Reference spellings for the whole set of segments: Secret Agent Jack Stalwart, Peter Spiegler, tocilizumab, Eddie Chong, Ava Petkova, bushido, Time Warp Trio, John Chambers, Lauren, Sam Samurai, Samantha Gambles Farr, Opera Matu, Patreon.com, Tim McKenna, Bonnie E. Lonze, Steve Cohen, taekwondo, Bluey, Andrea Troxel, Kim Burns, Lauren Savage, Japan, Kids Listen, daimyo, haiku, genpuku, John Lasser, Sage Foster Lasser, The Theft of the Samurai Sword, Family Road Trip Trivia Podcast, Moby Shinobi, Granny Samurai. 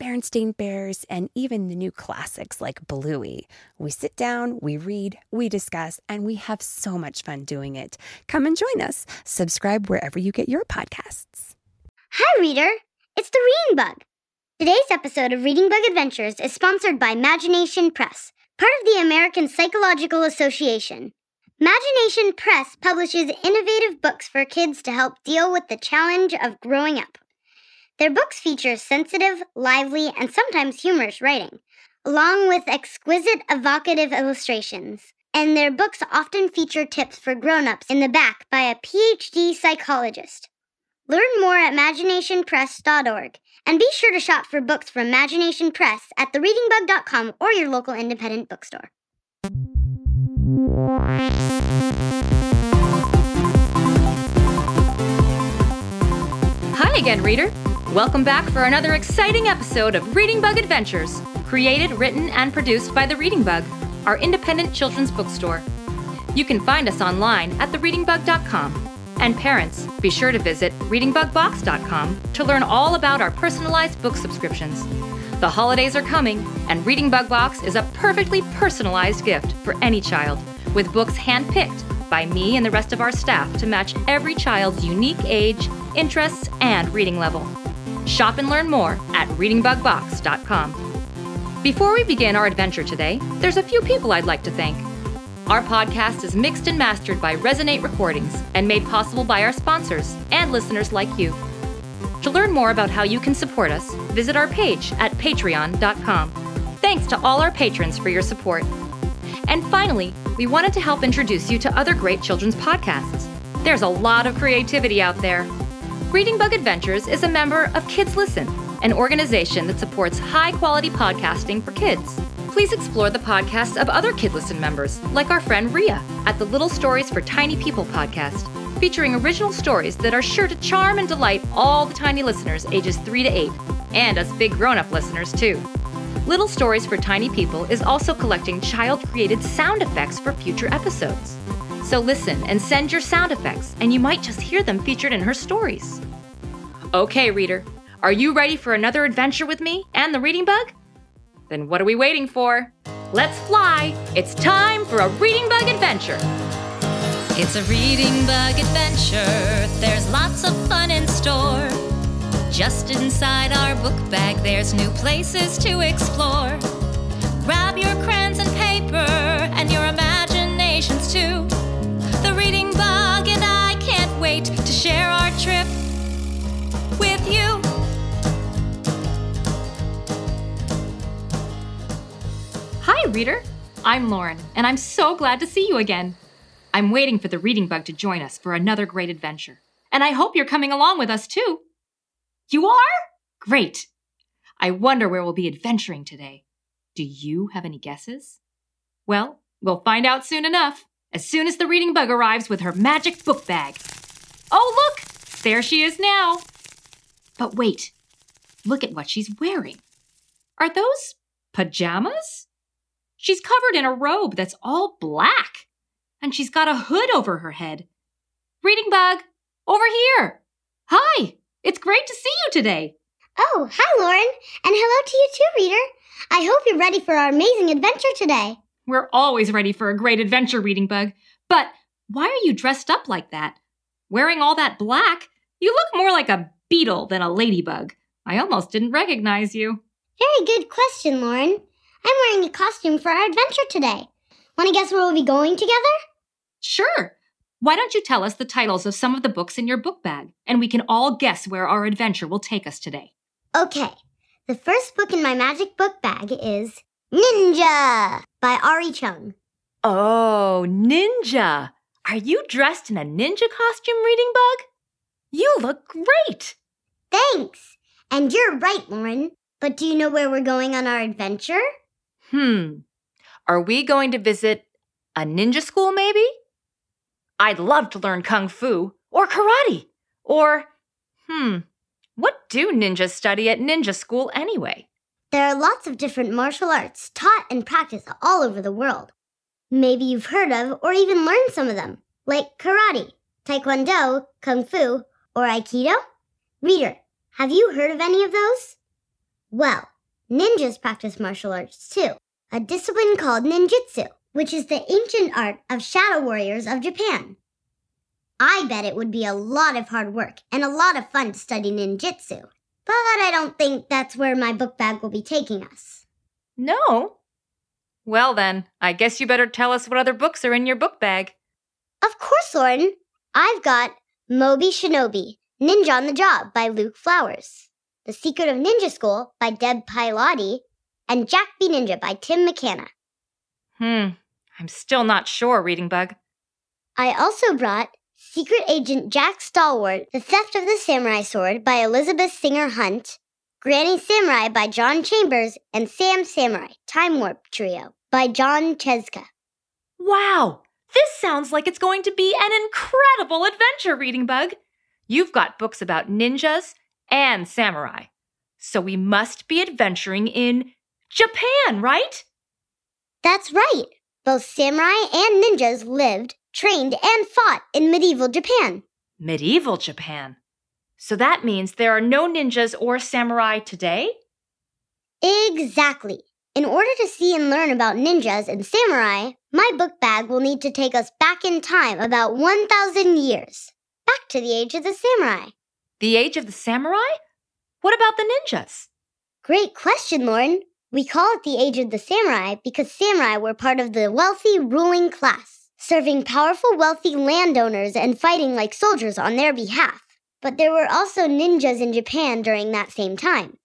Berenstain Bears, and even the new classics like Bluey. We sit down, we read, we discuss, and we have so much fun doing it. Come and join us. Subscribe wherever you get your podcasts. Hi, reader. It's the Reading Bug. Today's episode of Reading Bug Adventures is sponsored by Imagination Press, part of the American Psychological Association. Imagination Press publishes innovative books for kids to help deal with the challenge of growing up. Their books feature sensitive, lively, and sometimes humorous writing, along with exquisite, evocative illustrations. And their books often feature tips for grown-ups in the back by a PhD psychologist. Learn more at imaginationpress.org, and be sure to shop for books from Imagination Press at thereadingbug.com or your local independent bookstore. Hi again, reader. Welcome back for another exciting episode of Reading Bug Adventures, created, written, and produced by The Reading Bug, our independent children's bookstore. You can find us online at thereadingbug.com. And parents, be sure to visit readingbugbox.com to learn all about our personalized book subscriptions. The holidays are coming, and Reading Bug Box is a perfectly personalized gift for any child, with books handpicked by me and the rest of our staff to match every child's unique age, interests, and reading level. Shop and learn more at readingbugbox.com. Before we begin our adventure today, there's a few people I'd like to thank. Our podcast is mixed and mastered by Resonate Recordings and made possible by our sponsors and listeners like you. To learn more about how you can support us, visit our page at Patreon.com. Thanks to all our patrons for your support. And finally, we wanted to help introduce you to other great children's podcasts. There's a lot of creativity out there. Reading Bug Adventures is a member of Kids Listen, an organization that supports high-quality podcasting for kids. Please explore the podcasts of other Kids Listen members, like our friend Rhea at the Little Stories for Tiny People podcast, featuring original stories that are sure to charm and delight all the tiny listeners ages 3 to 8, and us big grown-up listeners, too. Little Stories for Tiny People is also collecting child-created sound effects for future episodes. So listen and send your sound effects, and you might just hear them featured in her stories. Okay, reader, are you ready for another adventure with me and the Reading Bug? Then what are we waiting for? Let's fly! It's time for a Reading Bug Adventure! It's a Reading Bug Adventure. There's lots of fun in store. Just inside our book bag, there's new places to explore. Grab your crayons and paper, and your imaginations too. The Reading Bug and I can't wait to share our trip with you. Hi, reader. I'm Lauren, and I'm so glad to see you again. I'm waiting for the Reading Bug to join us for another great adventure, and I hope you're coming along with us, too. You are? Great. I wonder where we'll be adventuring today. Do you have any guesses? Well, we'll find out soon enough. As soon as the Reading Bug arrives with her magic book bag. Oh, look! There she is now. But wait, look at what she's wearing. Are those pajamas? She's covered in a robe that's all black, and she's got a hood over her head. Reading Bug, over here. Hi, it's great to see you today. Oh, hi, Lauren, and hello to you too, reader. I hope you're ready for our amazing adventure today. We're always ready for a great adventure, Reading Bug. But why are you dressed up like that? Wearing all that black? You look more like a beetle than a ladybug. I almost didn't recognize you. Very good question, Lauren. I'm wearing a costume for our adventure today. Want to guess where we'll be going together? Sure. Why don't you tell us the titles of some of the books in your book bag, and we can all guess where our adventure will take us today. Okay. The first book in my magic book bag is Ninja by Ari Chung. Oh, Ninja. Are you dressed in a ninja costume, Reading Bug? You look great. Thanks. And you're right, Lauren. But do you know where we're going on our adventure? Are we going to visit a ninja school, maybe? I'd love to learn kung fu or karate or, What do ninjas study at ninja school anyway? There are lots of different martial arts taught and practiced all over the world. Maybe you've heard of or even learned some of them, like karate, taekwondo, kung fu, or aikido. Reader, have you heard of any of those? Well, ninjas practice martial arts too, a discipline called ninjutsu, which is the ancient art of shadow warriors of Japan. I bet it would be a lot of hard work and a lot of fun to study ninjutsu, but I don't think that's where my book bag will be taking us. No? Well then, I guess you better tell us what other books are in your book bag. Of course, Lauren. I've got Moby Shinobi, Ninja on the Job by Luke Flowers, The Secret of Ninja School by Deb Pilotti, and Jack B. Ninja by Tim McKenna. I'm still not sure, Reading Bug. I also brought Secret Agent Jack Stalwart, The Theft of the Samurai Sword by Elizabeth Singer Hunt, Granny Samurai by John Chambers, and Sam Samurai, Time Warp Trio by John Cheska. Wow! This sounds like it's going to be an incredible adventure, Reading Bug. You've got books about ninjas and samurai. So we must be adventuring in Japan, right? That's right. Both samurai and ninjas lived, trained, and fought in medieval Japan. Medieval Japan. So that means there are no ninjas or samurai today? Exactly. In order to see and learn about ninjas and samurai, my book bag will need to take us back in time about 1,000 years, back to the age of the samurai. The age of the samurai? What about the ninjas? Great question, Lauren. We call it the age of the samurai because samurai were part of the wealthy ruling class, serving powerful wealthy landowners and fighting like soldiers on their behalf. But there were also ninjas in Japan during that same time.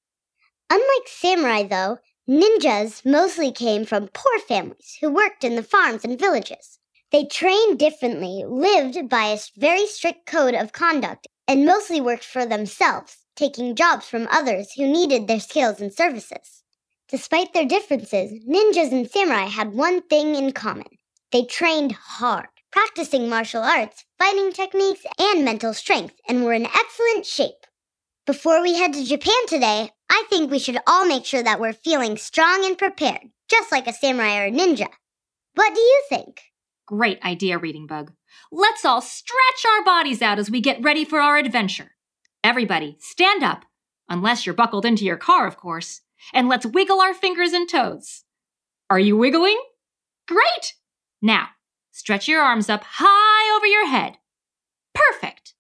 Unlike samurai, though, ninjas mostly came from poor families who worked in the farms and villages. They trained differently, lived by a very strict code of conduct, and mostly worked for themselves, taking jobs from others who needed their skills and services. Despite their differences, ninjas and samurai had one thing in common. They trained hard, practicing martial arts, fighting techniques, and mental strength, and were in excellent shape. Before we head to Japan today, I think we should all make sure that we're feeling strong and prepared, just like a samurai or a ninja. What do you think? Great idea, Reading Bug. Let's all stretch our bodies out as we get ready for our adventure. Everybody, stand up, unless you're buckled into your car, of course, and let's wiggle our fingers and toes. Are you wiggling? Great! Now, stretch your arms up high over your head. Perfect!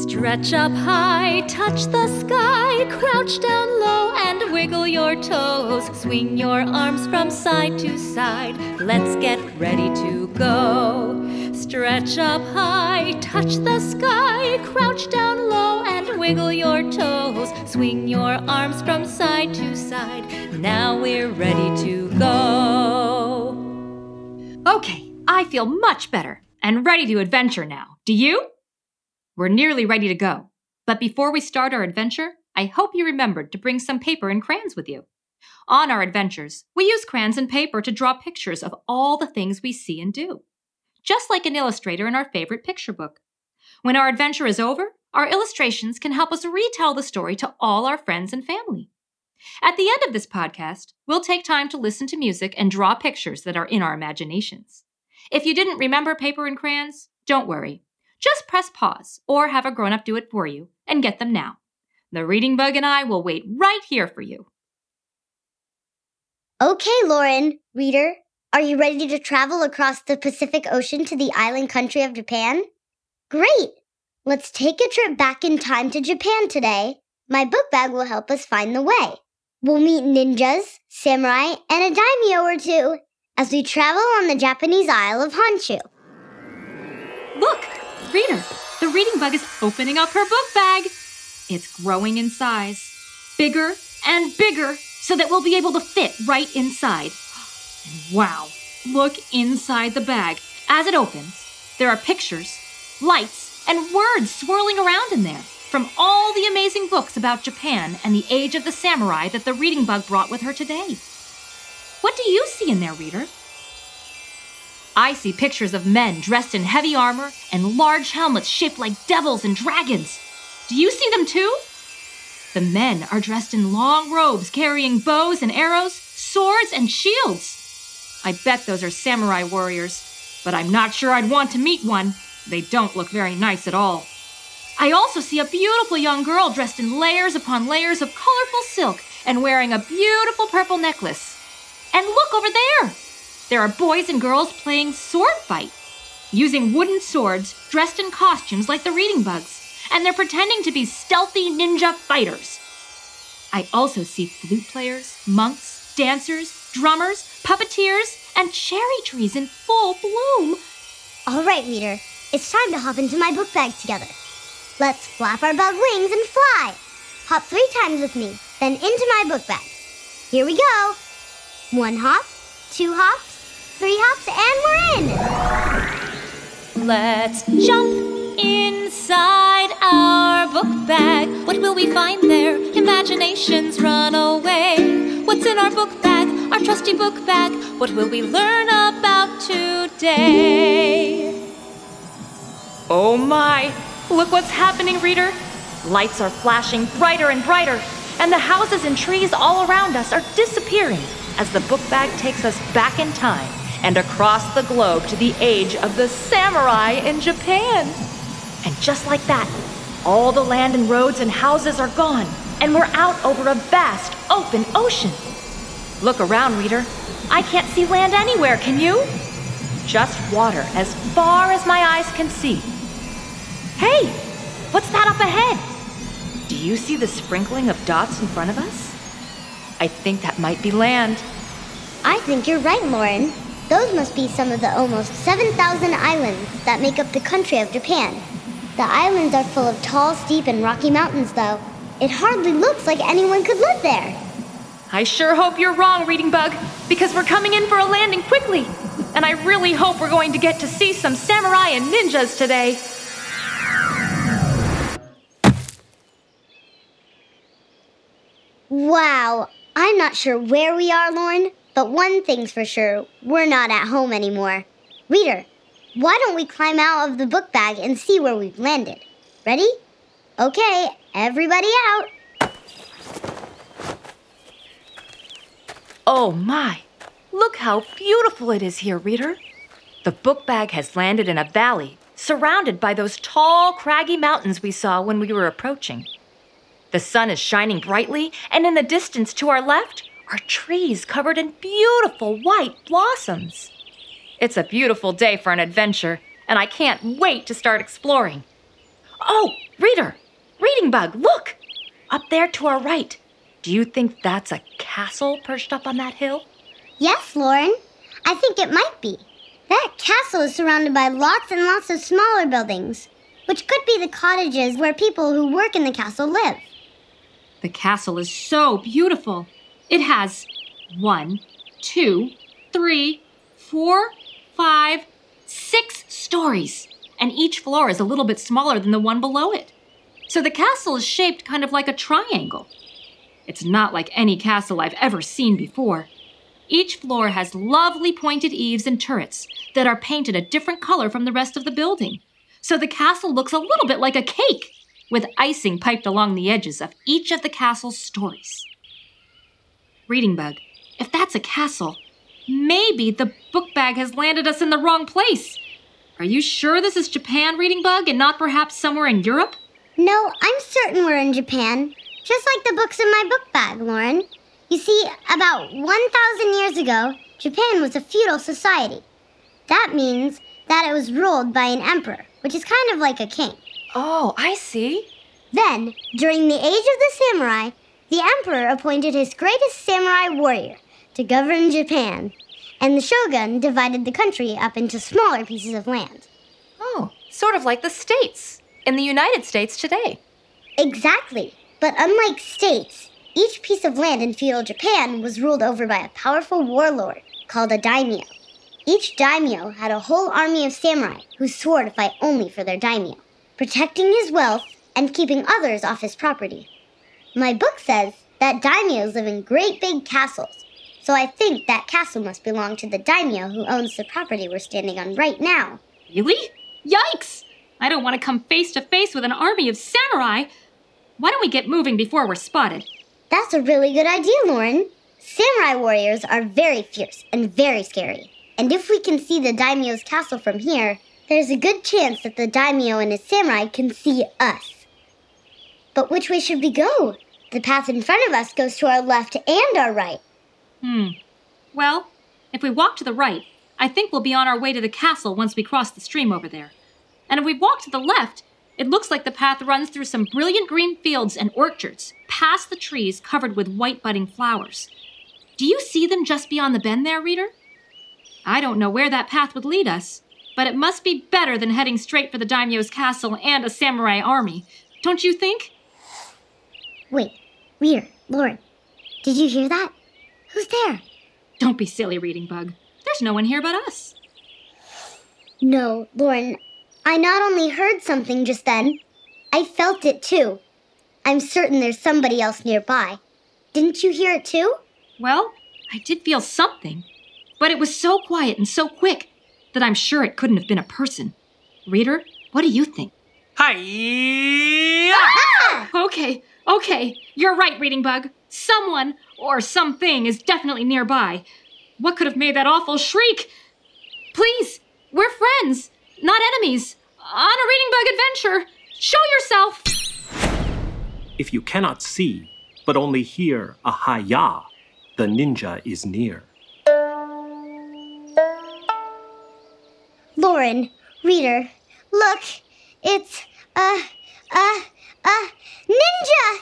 Stretch up high, touch the sky, crouch down low and wiggle your toes. Swing your arms from side to side, let's get ready to go. Stretch up high, touch the sky, crouch down low and wiggle your toes. Swing your arms from side to side, now we're ready to go. Okay, I feel much better and ready to adventure now. Do you? We're nearly ready to go. But before we start our adventure, I hope you remembered to bring some paper and crayons with you. On our adventures, we use crayons and paper to draw pictures of all the things we see and do, just like an illustrator in our favorite picture book. When our adventure is over, our illustrations can help us retell the story to all our friends and family. At the end of this podcast, we'll take time to listen to music and draw pictures that are in our imaginations. If you didn't remember paper and crayons, don't worry. Just press pause or have a grown-up do it for you and get them now. The Reading Bug and I will wait right here for you. Okay, Lauren. Reader, are you ready to travel across the Pacific Ocean to the island country of Japan? Great! Let's take a trip back in time to Japan today. My book bag will help us find the way. We'll meet ninjas, samurai, and a daimyo or two as we travel on the Japanese Isle of Honshu. Look! Reader, the Reading Bug is opening up her book bag. It's growing in size, bigger and bigger, so that we'll be able to fit right inside. Wow, look inside the bag. As it opens, there are pictures, lights, and words swirling around in there from all the amazing books about Japan and the age of the samurai that the Reading Bug brought with her today. What do you see in there, Reader? I see pictures of men dressed in heavy armor and large helmets shaped like devils and dragons. Do you see them too? The men are dressed in long robes carrying bows and arrows, swords and shields. I bet those are samurai warriors, but I'm not sure I'd want to meet one. They don't look very nice at all. I also see a beautiful young girl dressed in layers upon layers of colorful silk and wearing a beautiful purple necklace. And look over there! There are boys and girls playing sword fight, using wooden swords dressed in costumes like the reading bugs, and they're pretending to be stealthy ninja fighters. I also see flute players, monks, dancers, drummers, puppeteers, and cherry trees in full bloom. All right, reader, it's time to hop into my book bag together. Let's flap our bug wings and fly. Hop 3 times with me, then into my book bag. Here we go. 1 hop, 2 hops, 3 hops, and we're in. Let's jump inside our book bag. What will we find there? Imaginations run away. What's in our book bag? Our trusty book bag. What will we learn about today? Oh my! Look what's happening, reader. Lights are flashing brighter and brighter, and the houses and trees all around us are disappearing as the book bag takes us back in time and across the globe to the age of the samurai in Japan. And just like that, all the land and roads and houses are gone, and we're out over a vast, open ocean. Look around, reader. I can't see land anywhere, can you? Just water as far as my eyes can see. Hey, what's that up ahead? Do you see the sprinkling of dots in front of us? I think that might be land. I think you're right, Lauren. Those must be some of the almost 7,000 islands that make up the country of Japan. The islands are full of tall, steep, and rocky mountains, though. It hardly looks like anyone could live there. I sure hope you're wrong, Reading Bug, because we're coming in for a landing quickly. And I really hope we're going to get to see some samurai and ninjas today. Wow, I'm not sure where we are, Lauren, but one thing's for sure, we're not at home anymore. Reader, why don't we climb out of the book bag and see where we've landed? Ready? Okay, everybody out. Oh my, look how beautiful it is here, reader. The book bag has landed in a valley, surrounded by those tall, craggy mountains we saw when we were approaching. The sun is shining brightly, and in the distance to our left are trees covered in beautiful white blossoms. It's a beautiful day for an adventure, and I can't wait to start exploring. Oh, reader, Reading Bug, look! Up there to our right. Do you think that's a castle perched up on that hill? Yes, Lauren. I think it might be. That castle is surrounded by lots and lots of smaller buildings, which could be the cottages where people who work in the castle live. The castle is so beautiful. It has 1, 2, 3, 4, 5, 6 stories, and each floor is a little bit smaller than the one below it. So the castle is shaped kind of like a triangle. It's not like any castle I've ever seen before. Each floor has lovely pointed eaves and turrets that are painted a different color from the rest of the building. So the castle looks a little bit like a cake, with icing piped along the edges of each of the castle's stories. Reading Bug, if that's a castle, maybe the book bag has landed us in the wrong place. Are you sure this is Japan, Reading Bug, and not perhaps somewhere in Europe? No, I'm certain we're in Japan, just like the books in my book bag, Lauren. You see, about 1,000 years ago, Japan was a feudal society. That means that it was ruled by an emperor, which is kind of like a king. Oh, I see. Then, during the age of the samurai, the emperor appointed his greatest samurai warrior to govern Japan, and the shogun divided the country up into smaller pieces of land. Oh, sort of like the states in the United States today. Exactly. But unlike states, each piece of land in feudal Japan was ruled over by a powerful warlord called a daimyo. Each daimyo had a whole army of samurai who swore to fight only for their daimyo, protecting his wealth and keeping others off his property. My book says that daimyos live in great big castles, so I think that castle must belong to the daimyo who owns the property we're standing on right now. Really? Yikes! I don't want to come face to face with an army of samurai. Why don't we get moving before we're spotted? That's a really good idea, Lauren. Samurai warriors are very fierce and very scary. And if we can see the daimyo's castle from here, there's a good chance that the daimyo and his samurai can see us. But which way should we go? The path in front of us goes to our left and our right. Well, if we walk to the right, I think we'll be on our way to the castle once we cross the stream over there. And if we walk to the left, it looks like the path runs through some brilliant green fields and orchards, past the trees covered with white budding flowers. Do you see them just beyond the bend there, reader? I don't know where that path would lead us, but it must be better than heading straight for the daimyo's castle and a samurai army. Don't you think? Wait. Reader, Lauren, did you hear that? Who's there? Don't be silly, Reading Bug. There's no one here but us. No, Lauren, I not only heard something just then, I felt it too. I'm certain there's somebody else nearby. Didn't you hear it too? Well, I did feel something, but it was so quiet and so quick that I'm sure it couldn't have been a person. Reader, what do you think? Hi! Ah! Okay, you're right, Reading Bug. Someone or something is definitely nearby. What could have made that awful shriek? Please, we're friends, not enemies. On a Reading Bug adventure, show yourself! If you cannot see, but only hear a hi-ya, the ninja is near. Lauren, reader, look, it's ninja!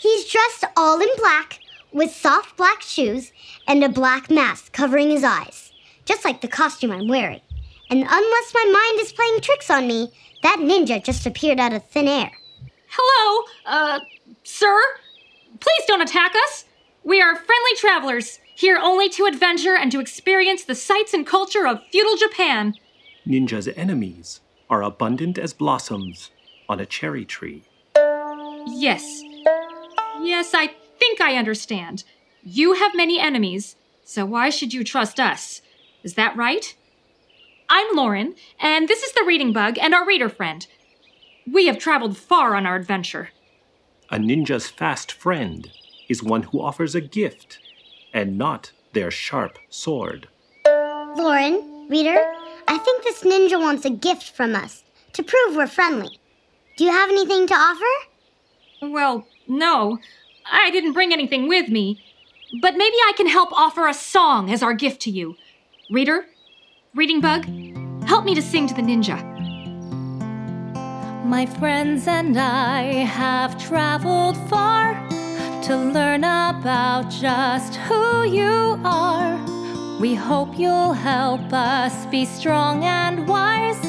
He's dressed all in black, with soft black shoes and a black mask covering his eyes, just like the costume I'm wearing. And unless my mind is playing tricks on me, that ninja just appeared out of thin air. Hello, sir. Please don't attack us. We are friendly travelers, here only to adventure and to experience the sights and culture of feudal Japan. Ninja's enemies are abundant as blossoms on a cherry tree. Yes, I think I understand. You have many enemies, so why should you trust us? Is that right? I'm Lauren, and this is the Reading Bug and our reader friend. We have traveled far on our adventure. A ninja's fast friend is one who offers a gift and not their sharp sword. Lauren, reader, I think this ninja wants a gift from us to prove we're friendly. Do you have anything to offer? Well, no, I didn't bring anything with me, but maybe I can help offer a song as our gift to you. Reader, Reading Bug, help me to sing to the ninja. My friends and I have traveled far to learn about just who you are. We hope you'll help us be strong and wise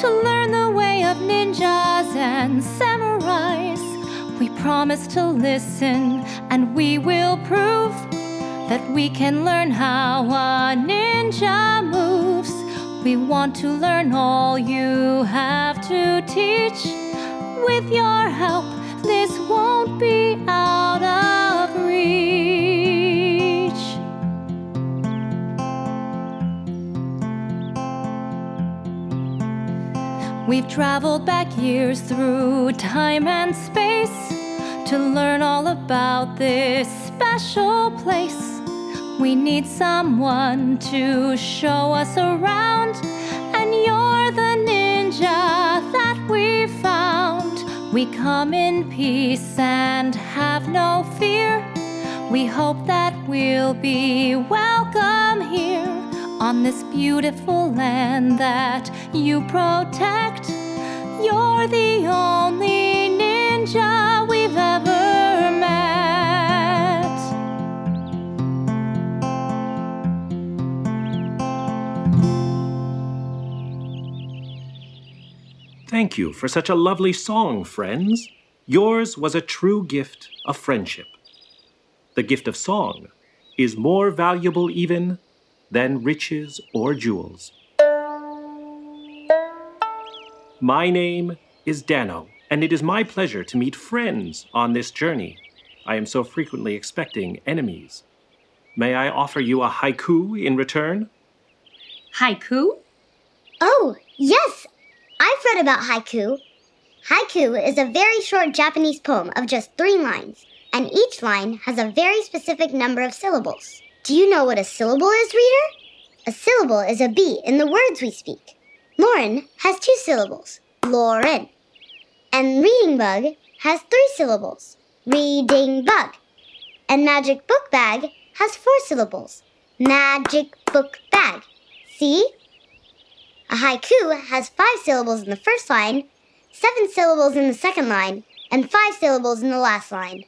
to learn the way of ninjas and samurais. We promise to listen, and we will prove that we can learn how a ninja moves. We want to learn all you have to teach. With your help, this won't be out of reach. We've traveled back years through time and space to learn all about this special place. We need someone to show us around, and you're the ninja that we found. We come in peace and have no fear. We hope that we'll be welcome here on this beautiful land that you protect. You're the only ninja we've ever met. Thank you for such a lovely song, friends. Yours was a true gift of friendship. The gift of song is more valuable even than riches or jewels. My name is Dano, and it is my pleasure to meet friends on this journey. I am so frequently expecting enemies. May I offer you a haiku in return? Haiku? Oh, yes! I've read about haiku. Haiku is a very short Japanese poem of just 3 lines, and each line has a very specific number of syllables. Do you know what a syllable is, reader? A syllable is a beat in the words we speak. Lauren has 2 syllables, Lauren. And Reading Bug has 3 syllables, Reading Bug. And Magic Book Bag has 4 syllables, Magic Book Bag. See? A haiku has 5 syllables in the first line, 7 syllables in the second line, and 5 syllables in the last line.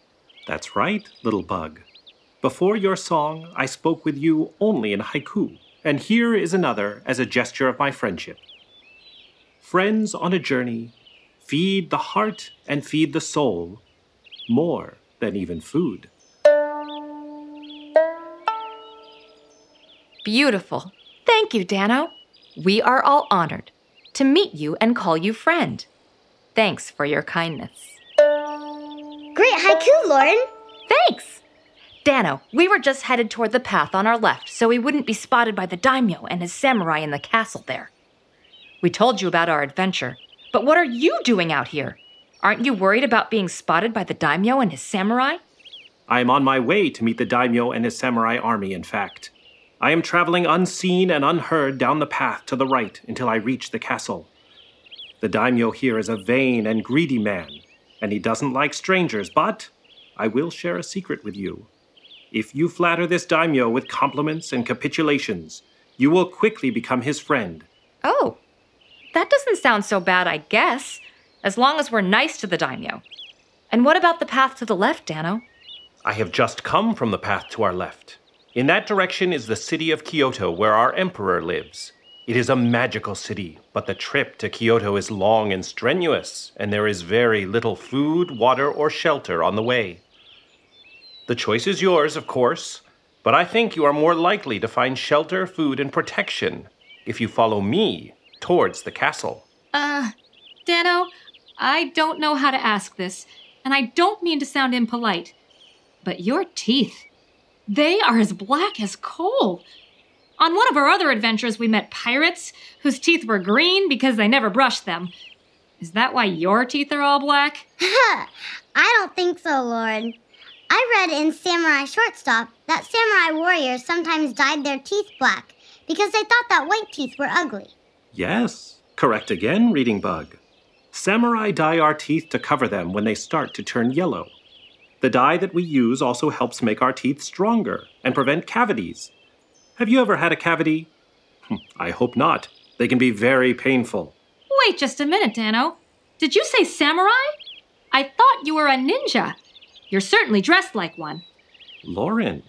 That's right, little bug. Before your song, I spoke with you only in haiku, and here is another as a gesture of my friendship. Friends on a journey, feed the heart and feed the soul, more than even food. Beautiful. Thank you, Dano. We are all honored to meet you and call you friend. Thanks for your kindness. Great haiku, Lauren. Thanks. Dano, we were just headed toward the path on our left so we wouldn't be spotted by the daimyo and his samurai in the castle there. We told you about our adventure, but what are you doing out here? Aren't you worried about being spotted by the daimyo and his samurai? I am on my way to meet the daimyo and his samurai army, in fact. I am traveling unseen and unheard down the path to the right until I reach the castle. The daimyo here is a vain and greedy man, and he doesn't like strangers, but I will share a secret with you. If you flatter this daimyo with compliments and capitulations, you will quickly become his friend. Oh, that doesn't sound so bad, I guess, as long as we're nice to the daimyo. And what about the path to the left, Dano? I have just come from the path to our left. In that direction is the city of Kyoto, where our emperor lives. It is a magical city, but the trip to Kyoto is long and strenuous, and there is very little food, water, or shelter on the way. The choice is yours, of course, but I think you are more likely to find shelter, food, and protection if you follow me towards the castle. Dano, I don't know how to ask this, and I don't mean to sound impolite, but your teeth... they are as black as coal. On one of our other adventures, we met pirates whose teeth were green because they never brushed them. Is that why your teeth are all black? I don't think so, Lauren. I read in Samurai Shortstop that samurai warriors sometimes dyed their teeth black because they thought that white teeth were ugly. Yes, correct again, Reading Bug. Samurai dye our teeth to cover them when they start to turn yellow. The dye that we use also helps make our teeth stronger and prevent cavities. Have you ever had a cavity? I hope not. They can be very painful. Wait just a minute, Dano. Did you say samurai? I thought you were a ninja. You're certainly dressed like one. Lauren,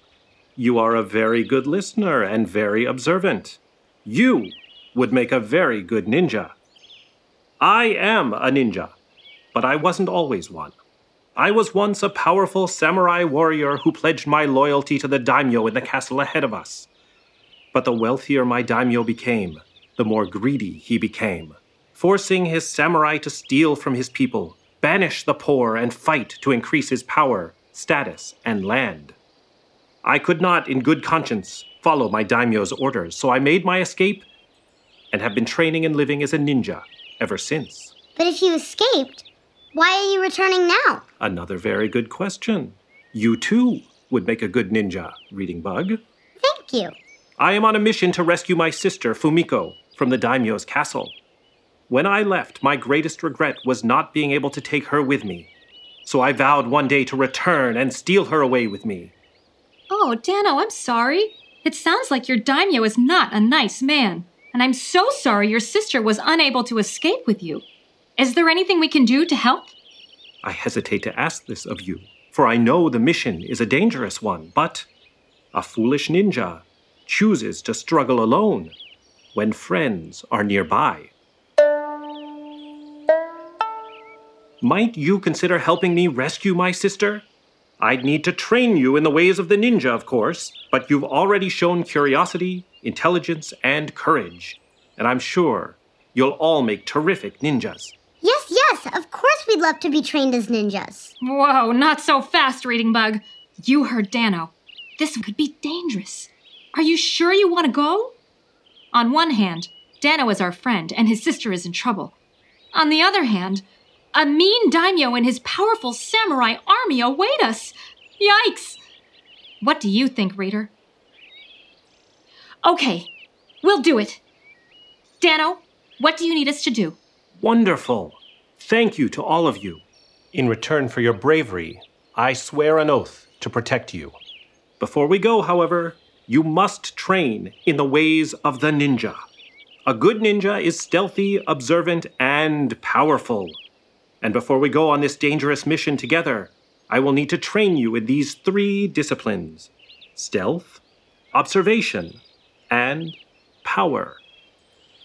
you are a very good listener and very observant. You would make a very good ninja. I am a ninja, but I wasn't always one. I was once a powerful samurai warrior who pledged my loyalty to the daimyo in the castle ahead of us. But the wealthier my daimyo became, the more greedy he became, forcing his samurai to steal from his people, banish the poor, and fight to increase his power, status, and land. I could not, in good conscience, follow my daimyo's orders, so I made my escape and have been training and living as a ninja ever since. But if you escaped... why are you returning now? Another very good question. You, too, would make a good ninja, Reading Bug. Thank you. I am on a mission to rescue my sister, Fumiko, from the daimyo's castle. When I left, my greatest regret was not being able to take her with me. So I vowed one day to return and steal her away with me. Oh, Dano, I'm sorry. It sounds like your daimyo is not a nice man. And I'm so sorry your sister was unable to escape with you. Is there anything we can do to help? I hesitate to ask this of you, for I know the mission is a dangerous one, but a foolish ninja chooses to struggle alone when friends are nearby. Might you consider helping me rescue my sister? I'd need to train you in the ways of the ninja, of course, but you've already shown curiosity, intelligence, and courage, and I'm sure you'll all make terrific ninjas. Yes, of course we'd love to be trained as ninjas. Whoa, not so fast, Reading Bug. You heard Dano. This could be dangerous. Are you sure you want to go? On one hand, Dano is our friend, and his sister is in trouble. On the other hand, a mean daimyo and his powerful samurai army await us. Yikes! What do you think, reader? Okay, we'll do it. Dano, what do you need us to do? Wonderful. Thank you to all of you. In return for your bravery, I swear an oath to protect you. Before we go, however, you must train in the ways of the ninja. A good ninja is stealthy, observant, and powerful. And before we go on this dangerous mission together, I will need to train you in these three disciplines: stealth, observation, and power.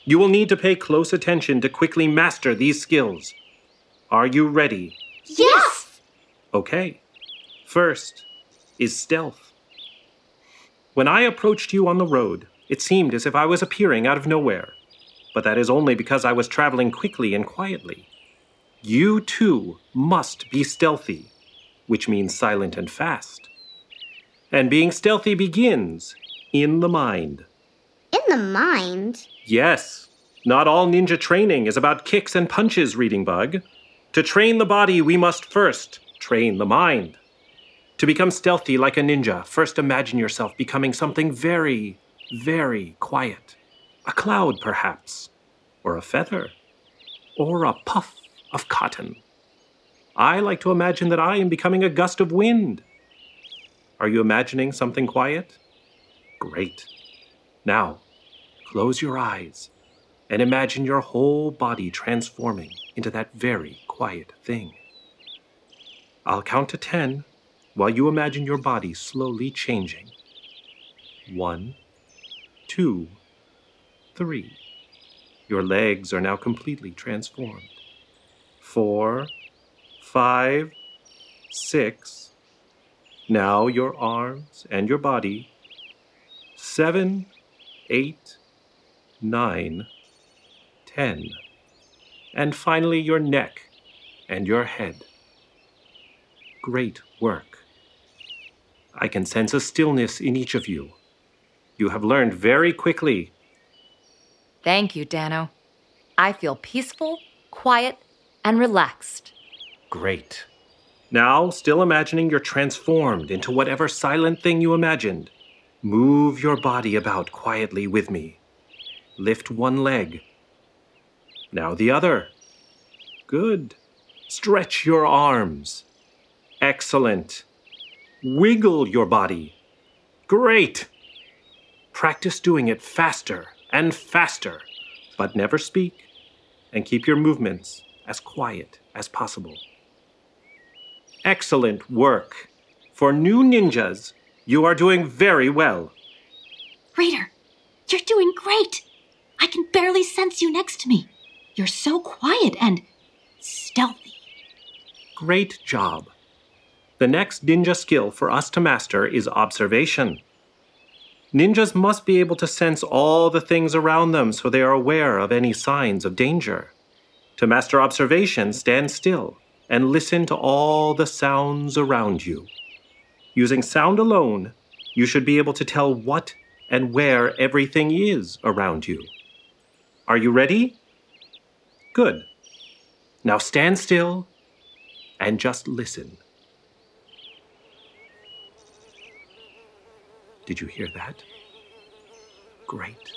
You will need to pay close attention to quickly master these skills. Are you ready? Yes! Okay. First is stealth. When I approached you on the road, it seemed as if I was appearing out of nowhere. But that is only because I was traveling quickly and quietly. You, too, must be stealthy, which means silent and fast. And being stealthy begins in the mind. In the mind? Yes. Not all ninja training is about kicks and punches, Reading Bug. To train the body, we must first train the mind. To become stealthy like a ninja, first imagine yourself becoming something very, very quiet. A cloud, perhaps, or a feather, or a puff of cotton. I like to imagine that I am becoming a gust of wind. Are you imagining something quiet? Great. Now, close your eyes and imagine your whole body transforming into that very quiet thing. I'll count to 10 while you imagine your body slowly changing. 1, 2, 3. Your legs are now completely transformed. 4, 5, 6. Now your arms and your body. 7, 8, 9, 10. And finally, your neck and your head. Great work. I can sense a stillness in each of you. You have learned very quickly. Thank you, Dano. I feel peaceful, quiet, and relaxed. Great. Now, still imagining you're transformed into whatever silent thing you imagined, move your body about quietly with me. Lift one leg. Now the other. Good. Stretch your arms. Excellent. Wiggle your body. Great. Practice doing it faster and faster, but never speak, and keep your movements as quiet as possible. Excellent work. For new ninjas, you are doing very well. Reader, you're doing great. I can barely sense you next to me. You're so quiet and stealthy. Great job. The next ninja skill for us to master is observation. Ninjas must be able to sense all the things around them so they are aware of any signs of danger. To master observation, stand still and listen to all the sounds around you. Using sound alone, you should be able to tell what and where everything is around you. Are you ready? Good. Now stand still and just listen. Did you hear that? Great.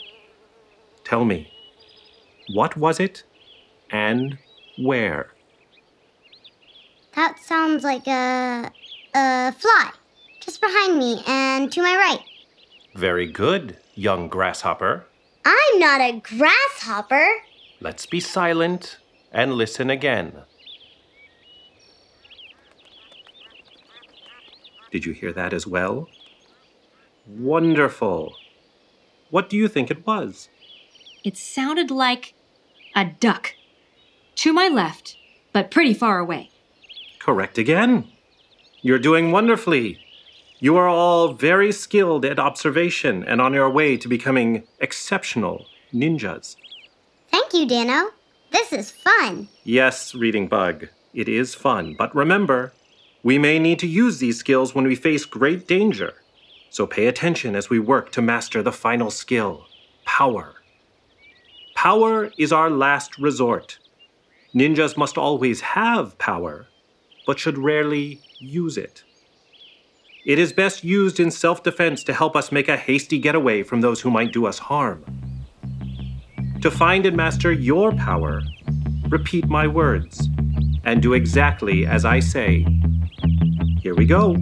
Tell me, what was it and where? That sounds like a fly, just behind me and to my right. Very good, young grasshopper. I'm not a grasshopper. Let's be silent and listen again. Did you hear that as well? Wonderful. What do you think it was? It sounded like a duck. To my left, but pretty far away. Correct again. You're doing wonderfully. You are all very skilled at observation and on your way to becoming exceptional ninjas. Thank you, Dano. This is fun. Yes, Reading Bug, it is fun. But remember, we may need to use these skills when we face great danger. So pay attention as we work to master the final skill, power. Power is our last resort. Ninjas must always have power, but should rarely use it. It is best used in self-defense to help us make a hasty getaway from those who might do us harm. To find and master your power, repeat my words and do exactly as I say. Here we go.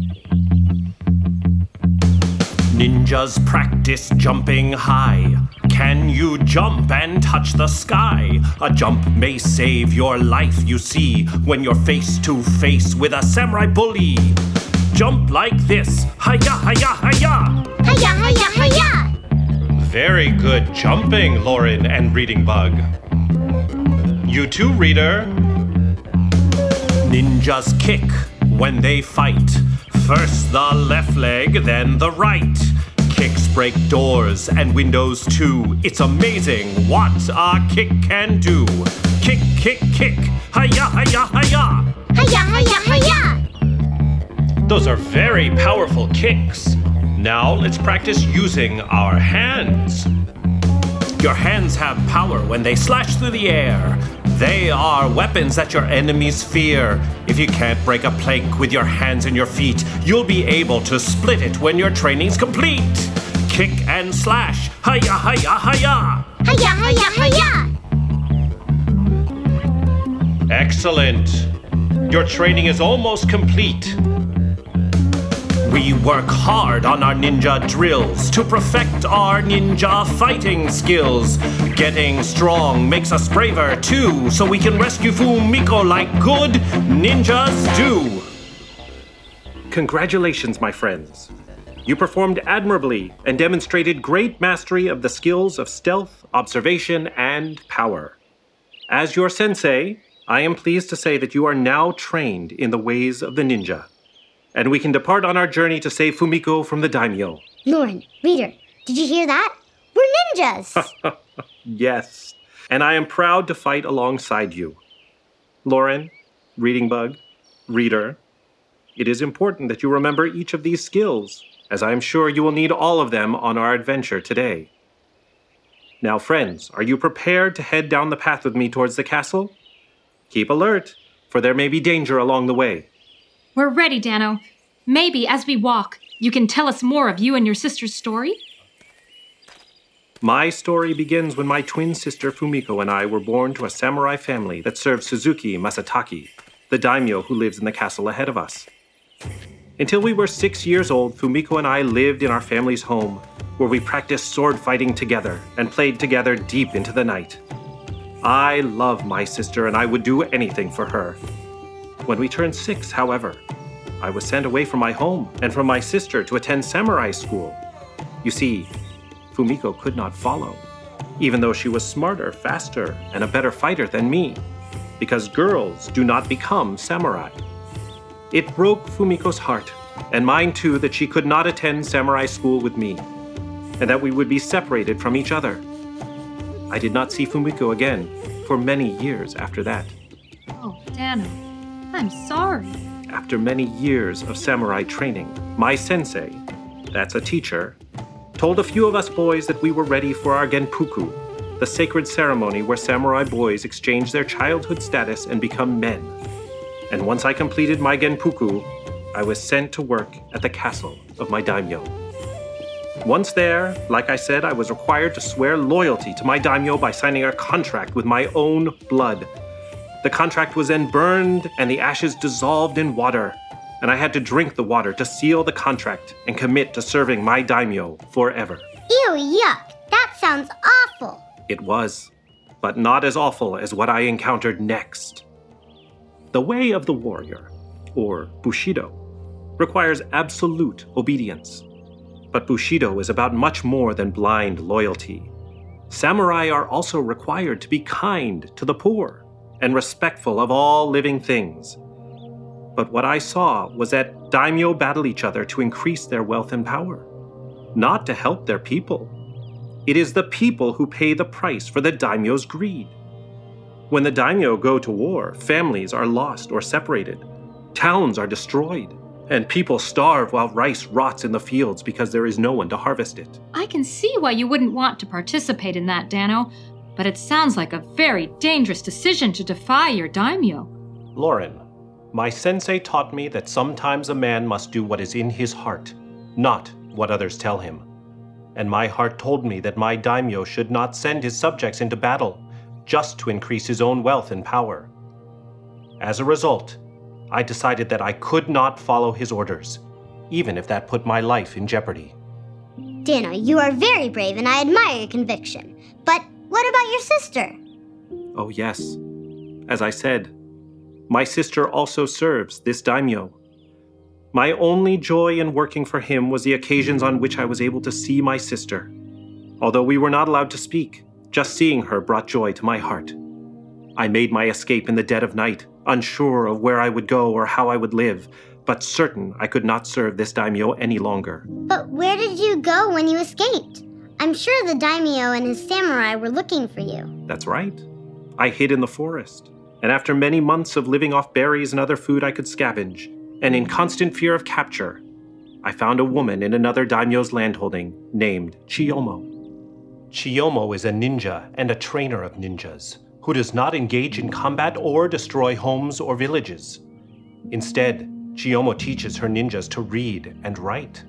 Ninjas practice jumping high. Can you jump and touch the sky? A jump may save your life, you see, when you're face to face with a samurai bully. Jump like this. Hiya, hiya, hiya. Hiya, hiya, hiya. Very good jumping, Lauren and Reading Bug. You too, Reader. Ninjas kick when they fight. First the left leg, then the right. Kicks break doors and windows too. It's amazing what a kick can do. Kick, kick, kick. Hiya, hiya, hiya. Hiya, hiya, hiya. Those are very powerful kicks. Now let's practice using our hands. Your hands have power when they slash through the air. They are weapons that your enemies fear. If you can't break a plank with your hands and your feet, you'll be able to split it when your training's complete. Kick and slash. Hiya, hiya, hiya. Hiya, hiya, hiya. Excellent. Your training is almost complete. We work hard on our ninja drills to perfect our ninja fighting skills. Getting strong makes us braver too, so we can rescue Fumiko like good ninjas do. Congratulations, my friends. You performed admirably and demonstrated great mastery of the skills of stealth, observation, and power. As your sensei, I am pleased to say that you are now trained in the ways of the ninja. And we can depart on our journey to save Fumiko from the daimyo. Lauren, Reader, did you hear that? We're ninjas! Yes, and I am proud to fight alongside you. Lauren, Reading Bug, Reader, it is important that you remember each of these skills, as I am sure you will need all of them on our adventure today. Now, friends, are you prepared to head down the path with me towards the castle? Keep alert, for there may be danger along the way. We're ready, Dano. Maybe as we walk, you can tell us more of you and your sister's story? My story begins when my twin sister Fumiko and I were born to a samurai family that served Suzuki Masataki, the daimyo who lives in the castle ahead of us. Until we were 6 years old, Fumiko and I lived in our family's home, where we practiced sword fighting together and played together deep into the night. I love my sister and I would do anything for her. When we turned 6, however, I was sent away from my home and from my sister to attend samurai school. You see, Fumiko could not follow, even though she was smarter, faster, and a better fighter than me, because girls do not become samurai. It broke Fumiko's heart, and mine too, that she could not attend samurai school with me, and that we would be separated from each other. I did not see Fumiko again for many years after that. Oh, Dano. I'm sorry. After many years of samurai training, my sensei, that's a teacher, told a few of us boys that we were ready for our genpuku, the sacred ceremony where samurai boys exchange their childhood status and become men. And once I completed my genpuku, I was sent to work at the castle of my daimyo. Once there, like I said, I was required to swear loyalty to my daimyo by signing a contract with my own blood. The contract was then burned and the ashes dissolved in water, and I had to drink the water to seal the contract and commit to serving my daimyo forever. Ew, yuck. That sounds awful. It was, but not as awful as what I encountered next. The way of the warrior, or Bushido, requires absolute obedience. But Bushido is about much more than blind loyalty. Samurai are also required to be kind to the poor and respectful of all living things. But what I saw was that daimyo battle each other to increase their wealth and power, not to help their people. It is the people who pay the price for the daimyo's greed. When the daimyo go to war, families are lost or separated, towns are destroyed, and people starve while rice rots in the fields because there is no one to harvest it. I can see why you wouldn't want to participate in that, Dano, but it sounds like a very dangerous decision to defy your daimyo. Lauren, my sensei taught me that sometimes a man must do what is in his heart, not what others tell him. And my heart told me that my daimyo should not send his subjects into battle, just to increase his own wealth and power. As a result, I decided that I could not follow his orders, even if that put my life in jeopardy. Dano, you are very brave and I admire your conviction. But what about your sister? Oh yes. As I said, my sister also serves this daimyo. My only joy in working for him was the occasions on which I was able to see my sister. Although we were not allowed to speak, just seeing her brought joy to my heart. I made my escape in the dead of night, unsure of where I would go or how I would live, but certain I could not serve this daimyo any longer. But where did you go when you escaped? I'm sure the daimyo and his samurai were looking for you. That's right. I hid in the forest, and after many months of living off berries and other food I could scavenge, and in constant fear of capture, I found a woman in another daimyo's landholding named Chiyomo. Chiyomo is a ninja and a trainer of ninjas, who does not engage in combat or destroy homes or villages. Instead, Chiyomo teaches her ninjas to read and write.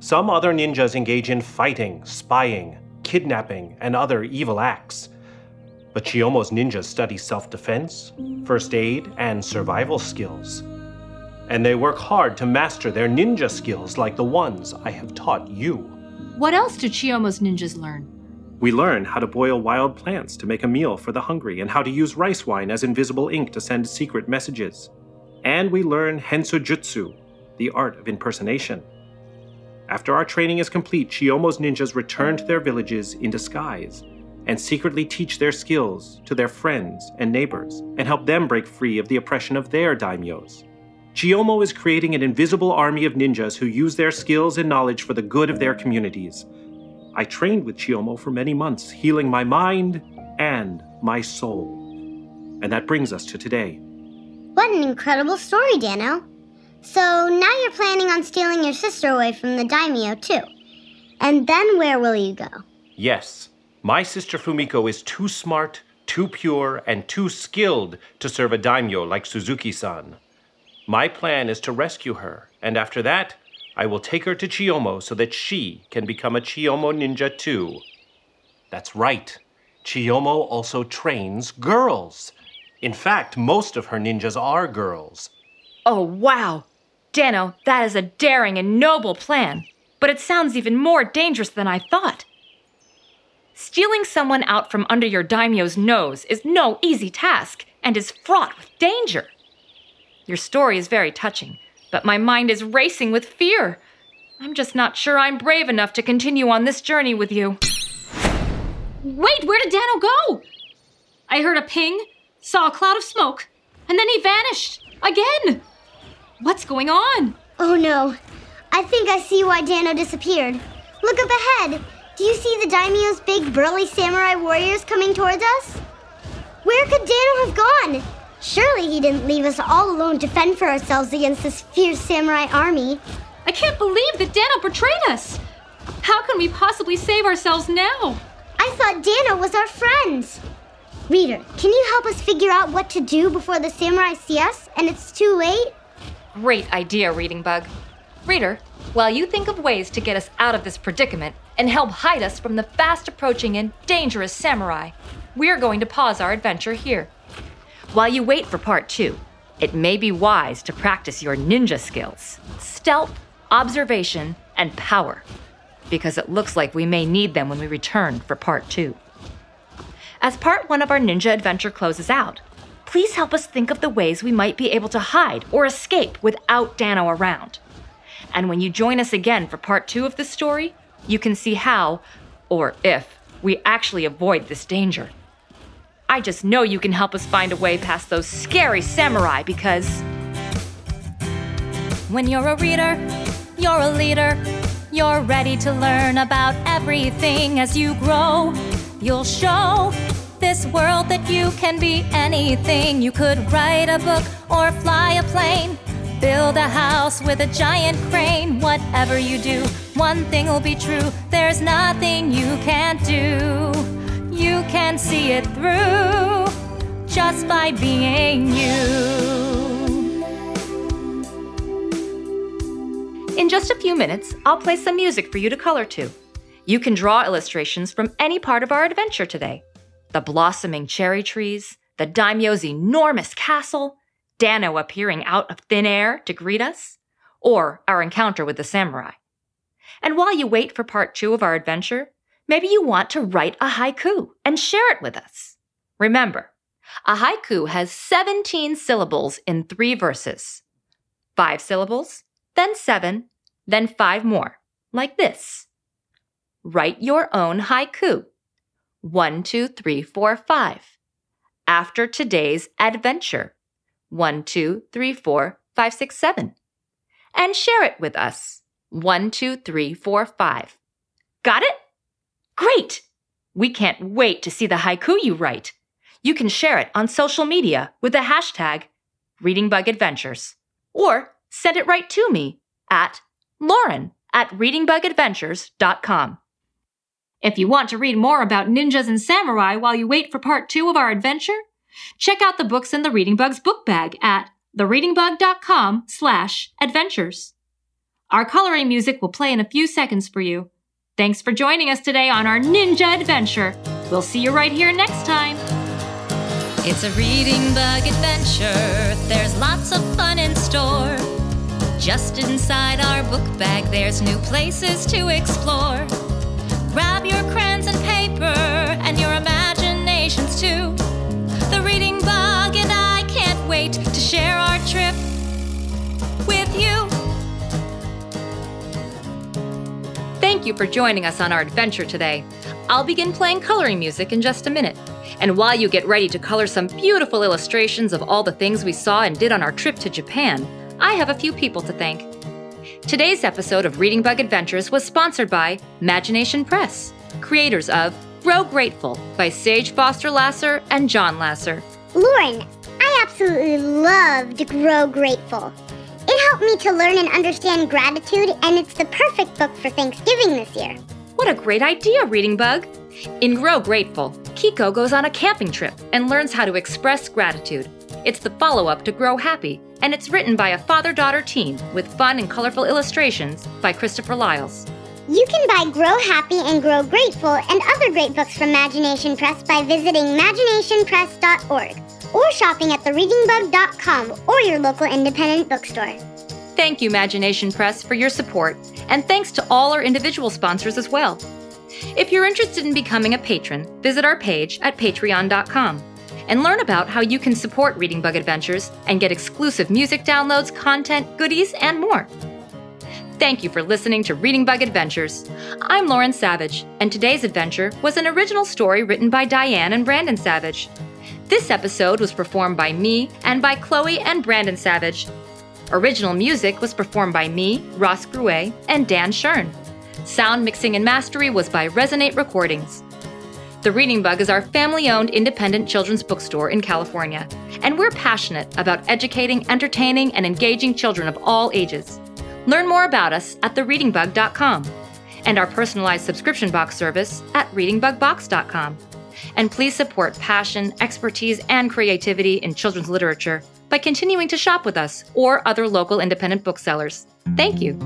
Some other ninjas engage in fighting, spying, kidnapping, and other evil acts. But Chiyomo's ninjas study self-defense, first aid, and survival skills. And they work hard to master their ninja skills like the ones I have taught you. What else do Chiyomo's ninjas learn? We learn how to boil wild plants to make a meal for the hungry and how to use rice wine as invisible ink to send secret messages. And we learn hensujutsu, the art of impersonation. After our training is complete, Chiyomo's ninjas return to their villages in disguise and secretly teach their skills to their friends and neighbors and help them break free of the oppression of their daimyos. Chiyomo is creating an invisible army of ninjas who use their skills and knowledge for the good of their communities. I trained with Chiyomo for many months, healing my mind and my soul. And that brings us to today. What an incredible story, Dano. So now you're planning on stealing your sister away from the daimyo, too. And then where will you go? Yes, my sister Fumiko is too smart, too pure, and too skilled to serve a daimyo like Suzuki-san. My plan is to rescue her, and after that, I will take her to Chiyomo so that she can become a Chiyomo ninja too. That's right. Chiyomo also trains girls. In fact, most of her ninjas are girls. Oh, wow. Dano, that is a daring and noble plan. But it sounds even more dangerous than I thought. Stealing someone out from under your daimyo's nose is no easy task and is fraught with danger. Your story is very touching. But my mind is racing with fear. I'm just not sure I'm brave enough to continue on this journey with you. Wait, where did Dano go? I heard a ping, saw a cloud of smoke, and then he vanished again. What's going on? Oh no, I think I see why Dano disappeared. Look up ahead. Do you see the daimyo's big burly samurai warriors coming towards us? Where could Dano have gone? Surely he didn't leave us all alone to fend for ourselves against this fierce samurai army. I can't believe that Dano betrayed us. How can we possibly save ourselves now? I thought Dano was our friend. Reader, can you help us figure out what to do before the samurai see us and it's too late? Great idea, Reading Bug. Reader, while you think of ways to get us out of this predicament and help hide us from the fast approaching and dangerous samurai, we're going to pause our adventure here. While you wait for part two, it may be wise to practice your ninja skills, stealth, observation, and power, because it looks like we may need them when we return for part two. As part one of our ninja adventure closes out, please help us think of the ways we might be able to hide or escape without Dano around. And when you join us again for part two of this story, you can see how, or if, we actually avoid this danger. I just know you can help us find a way past those scary samurai because when you're a reader, you're a leader. You're ready to learn about everything as you grow. You'll show this world that you can be anything. You could write a book or fly a plane Build a house with a giant crane. Whatever you do, one thing will be true. There's nothing you can't do. You can see it through just by being you. In just a few minutes, I'll play some music for you to color to. You can draw illustrations from any part of our adventure today. The blossoming cherry trees, the daimyo's enormous castle, Dano appearing out of thin air to greet us, or our encounter with the samurai. And while you wait for part 2 of our adventure, maybe you want to write a haiku and share it with us. Remember, a haiku has 17 syllables in 3 verses. 5 syllables, then 7, then 5 more, like this. Write your own haiku. 1, 2, 3, 4, 5. After today's adventure. 1, 2, 3, 4, 5, 6, 7. And share it with us. 1, 2, 3, 4, 5. Got it? Great! We can't wait to see the haiku you write. You can share it on social media with the hashtag #ReadingBugAdventures. Or send it right to me at Lauren@readingbugadventures.com. If you want to read more about ninjas and samurai while you wait for part 2 of our adventure, check out the books in the Reading Bug's book bag at thereadingbug.com/adventures. Our coloring music will play in a few seconds for you. Thanks for joining us today on our ninja adventure. We'll see you right here next time. It's a Reading Bug adventure. There's lots of fun in store. Just inside our book bag, there's new places to explore. Grab your crayons and paper, and your imaginations too. The Reading Bug and I can't wait to share our trip with you. Thank you for joining us on our adventure today. I'll begin playing coloring music in just a minute. And while you get ready to color some beautiful illustrations of all the things we saw and did on our trip to Japan, I have a few people to thank. Today's episode of Reading Bug Adventures was sponsored by Imagination Press, creators of Grow Grateful by Sage Foster Lasser and John Lasser. Lauren, I absolutely loved Grow Grateful. It helped me to learn and understand gratitude, and it's the perfect book for Thanksgiving this year. What a great idea, Reading Bug! In Grow Grateful, Kiko goes on a camping trip and learns how to express gratitude. It's the follow-up to Grow Happy, and it's written by a father-daughter team with fun and colorful illustrations by Christopher Lyles. You can buy Grow Happy and Grow Grateful and other great books from Imagination Press by visiting imaginationpress.org or shopping at thereadingbug.com or your local independent bookstore. Thank you, Imagination Press, for your support, and thanks to all our individual sponsors as well. If you're interested in becoming a patron, visit our page at Patreon.com. and learn about how you can support Reading Bug Adventures and get exclusive music downloads, content, goodies, and more. Thank you for listening to Reading Bug Adventures. I'm Lauren Savage, and today's adventure was an original story written by Diane and Brandon Savage. This episode was performed by me and by Chloe and Brandon Savage. Original music was performed by me, Ross Gruet, and Dan Schern. Sound mixing and mastery was by Resonate Recordings. The Reading Bug is our family-owned independent children's bookstore in California, and we're passionate about educating, entertaining, and engaging children of all ages. Learn more about us at thereadingbug.com and our personalized subscription box service at readingbugbox.com. And please support passion, expertise, and creativity in children's literature by continuing to shop with us or other local independent booksellers. Thank you.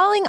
Calling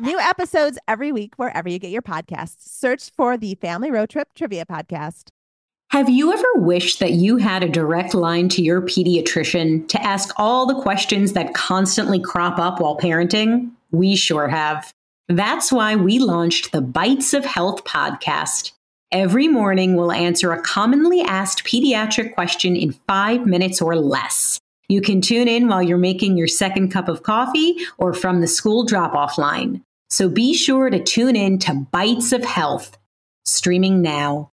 New episodes every week, wherever you get your podcasts. Search for the Family Road Trip Trivia Podcast. Have you ever wished that you had a direct line to your pediatrician to ask all the questions that constantly crop up while parenting? We sure have. That's why we launched the Bites of Health podcast. Every morning, we'll answer a commonly asked pediatric question in 5 minutes or less. You can tune in while you're making your second cup of coffee or from the school drop-off line. So be sure to tune in to Bites of Health, streaming now.